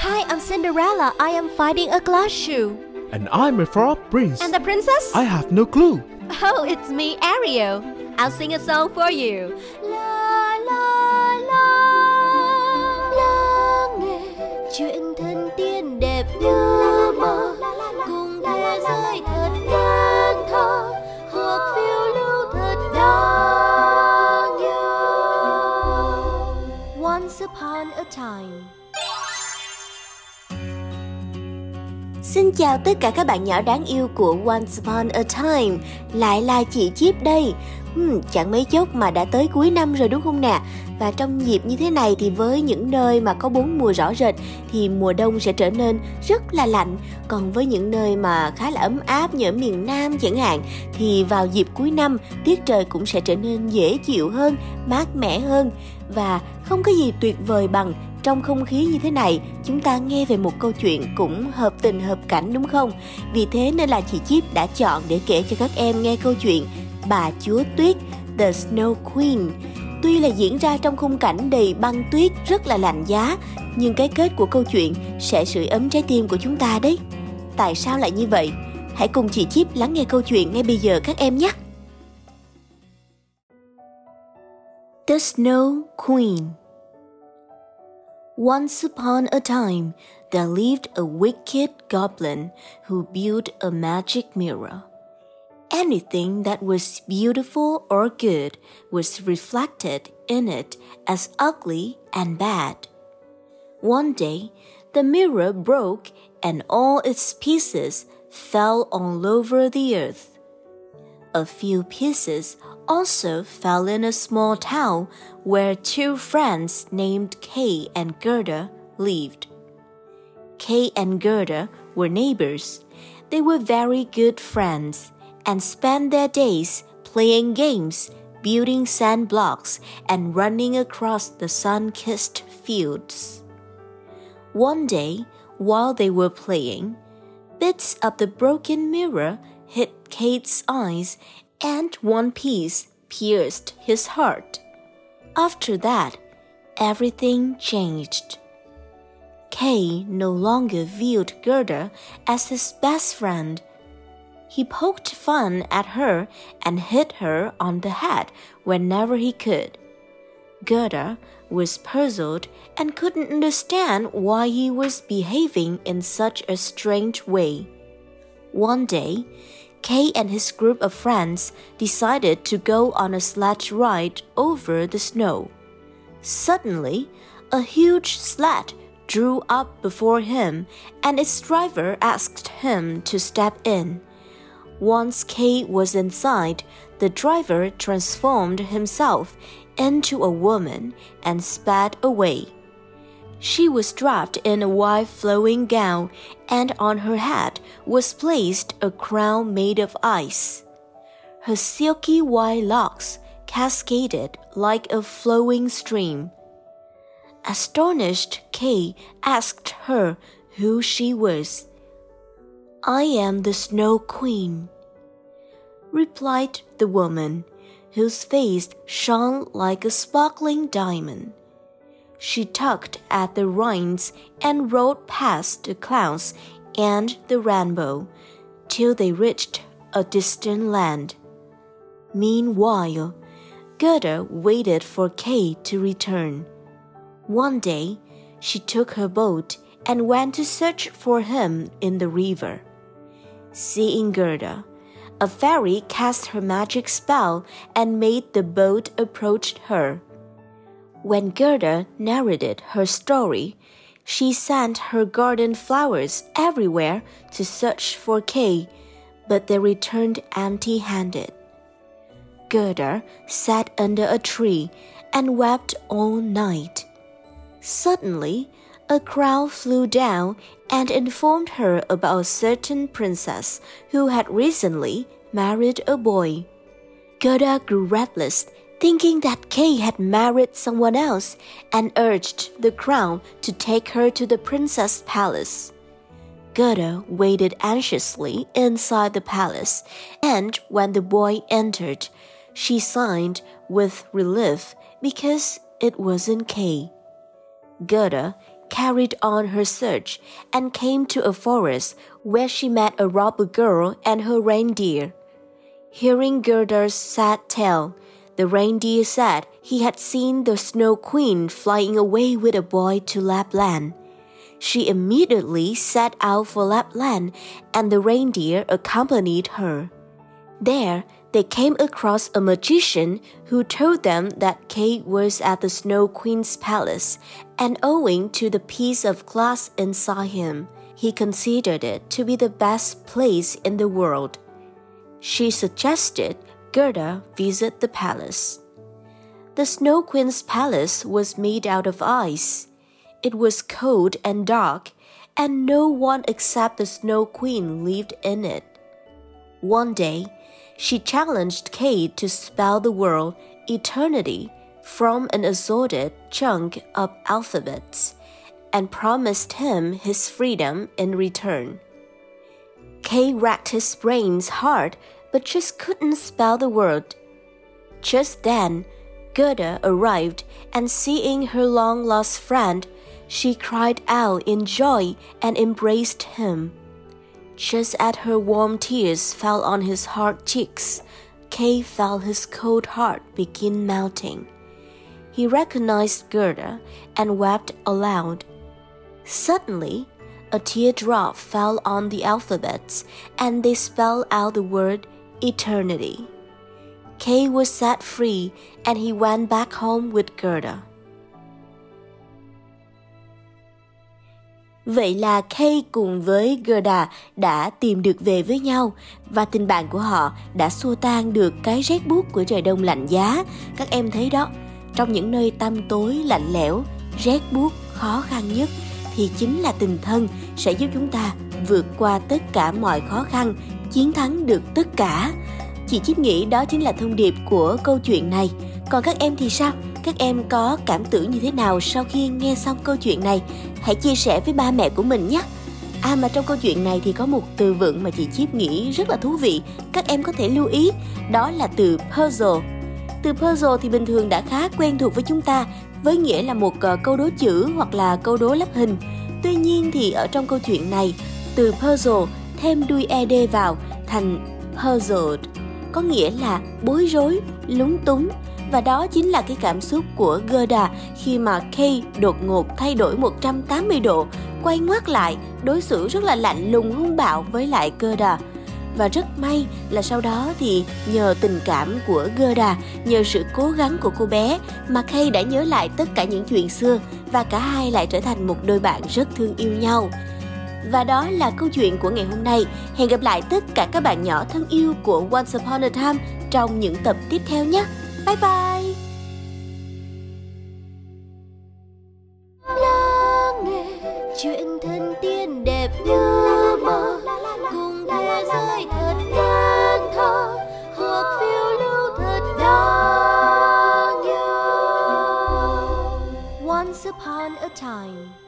Hi, I'm Cinderella. I am finding a glass shoe. And I'm a frog prince. And the princess? I have no clue. Oh, it's me, Ariel. I'll sing a song for you. La la la. La nghe chuyện thần tiên đẹp như mơ. Cùng thế giới thật đáng thơ. Hoặc phiêu lưu thật đáng yêu. Once upon a time. Xin chào tất cả các bạn nhỏ đáng yêu của Once Upon a Time. Lại là chị Chip đây. Chẳng mấy chốc mà đã tới cuối năm rồi đúng không nè? Và trong dịp như thế này thì với những nơi mà có bốn mùa rõ rệt thì mùa đông sẽ trở nên rất là lạnh. Còn với những nơi mà khá là ấm áp như ở miền Nam chẳng hạn thì vào dịp cuối năm tiết trời cũng sẽ trở nên dễ chịu hơn, mát mẻ hơn. Và không có gì tuyệt vời bằng trong không khí như thế này, chúng ta nghe về một câu chuyện cũng hợp tình hợp cảnh đúng không? Vì thế nên là chị Chip đã chọn để kể cho các em nghe câu chuyện Bà Chúa Tuyết, The Snow Queen. Tuy là diễn ra trong khung cảnh đầy băng tuyết rất là lạnh giá, nhưng cái kết của câu chuyện sẽ sưởi ấm trái tim của chúng ta đấy. Tại sao lại như vậy? Hãy cùng chị Chip lắng nghe câu chuyện ngay bây giờ các em nhé! The Snow Queen. Once upon a time, there lived a wicked goblin who built a magic mirror. Anything that was beautiful or good was reflected in it as ugly and bad. One day, the mirror broke and all its pieces fell all over the earth. A few pieces also fell in a small town where two friends named Kay and Gerda lived. Kay and Gerda were neighbors. They were very good friends and spent their days playing games, building sand blocks, and running across the sun-kissed fields. One day, while they were playing, bits of the broken mirror hit Kay's eyes and one piece pierced his heart. After that, everything changed. Kay no longer viewed Gerda as his best friend. He poked fun at her and hit her on the head whenever he could. Gerda was puzzled and couldn't understand why he was behaving in such a strange way. One day, Kay and his group of friends decided to go on a sled ride over the snow. Suddenly, a huge sled drew up before him, and its driver asked him to step in. Once Kay was inside, the driver transformed himself into a woman and sped away. She was draped in a white flowing gown, and on her head was placed a crown made of ice. Her silky white locks cascaded like a flowing stream. Astonished, Kay asked her who she was. "I am the Snow Queen," replied the woman, whose face shone like a sparkling diamond. She tugged at the reins and rode past the clouds and the rainbow, till they reached a distant land. Meanwhile, Gerda waited for Kay to return. One day, she took her boat and went to search for him in the river. Seeing Gerda, a fairy cast her magic spell and made the boat approach her. When Gerda narrated her story, she sent her garden flowers everywhere to search for Kay, but they returned empty-handed. Gerda sat under a tree and wept all night. Suddenly, a crow flew down and informed her about a certain princess who had recently married a boy. Gerda grew restless, thinking that Kay had married someone else, and urged the crown to take her to the princess' palace. Gerda waited anxiously inside the palace, and when the boy entered, she sighed with relief because it wasn't Kay. Gerda carried on her search and came to a forest where she met a robber girl and her reindeer. Hearing Gerda's sad tale, the reindeer said he had seen the Snow Queen flying away with a boy to Lapland. She immediately set out for Lapland, and the reindeer accompanied her. There, they came across a magician who told them that Kay was at the Snow Queen's palace, and owing to the piece of glass inside him, he considered it to be the best place in the world. She suggested Gerda visit the palace. The Snow Queen's palace was made out of ice. It was cold and dark, and no one except the Snow Queen lived in it. One day, she challenged Kay to spell the word Eternity from an assorted chunk of alphabets, and promised him his freedom in return. Kay racked his brains hard, but just couldn't spell the word. Just then, Gerda arrived, and seeing her long-lost friend, she cried out in joy and embraced him. Just as her warm tears fell on his hard cheeks, Kay felt his cold heart begin melting. He recognized Gerda and wept aloud. Suddenly, a teardrop fell on the alphabets, and they spelled out the word Eternity. Kay was set free, and he went back home with Gerda. Vậy là Kay cùng với Gerda đã tìm được về với nhau, và tình bạn của họ đã xua tan được cái rét buốt của trời đông lạnh giá. Các em thấy đó, trong những nơi tăm tối, lạnh lẽo, rét buốt, khó khăn nhất thì chính là tình thân sẽ giúp chúng ta vượt qua tất cả mọi khó khăn, chiến thắng được tất cả. Chị Chip nghĩ đó chính là thông điệp của câu chuyện này. Còn các em thì sao? Các em có cảm tưởng như thế nào sau khi nghe xong câu chuyện này? Hãy chia sẻ với ba mẹ của mình nhé! Mà trong câu chuyện này thì có một từ vựng mà chị Chip nghĩ rất là thú vị. Các em có thể lưu ý, đó là từ puzzle. Từ puzzle thì bình thường đã khá quen thuộc với chúng ta, với nghĩa là một câu đố chữ hoặc là câu đố lắp hình. Tuy nhiên thì ở trong câu chuyện này, từ puzzle thêm đuôi ed vào thành puzzled, có nghĩa là bối rối, lúng túng. Và đó chính là cái cảm xúc của Gerda khi mà Kay đột ngột thay đổi 180 độ, quay ngoắt lại, đối xử rất là lạnh lùng hung bạo với lại Gerda. Và rất may là sau đó thì nhờ tình cảm của Gerda, nhờ sự cố gắng của cô bé mà Kay đã nhớ lại tất cả những chuyện xưa, và cả hai lại trở thành một đôi bạn rất thương yêu nhau. Và đó là câu chuyện của ngày hôm nay. Hẹn gặp lại tất cả các bạn nhỏ thân yêu của Once Upon a Time trong những tập tiếp theo nhé. Bye bye! Lắng nghe chuyện thần tiên đẹp như mơ, cùng thế giới thật nên thơ, hoặc phiêu lưu thật đáng yêu. Once upon a time.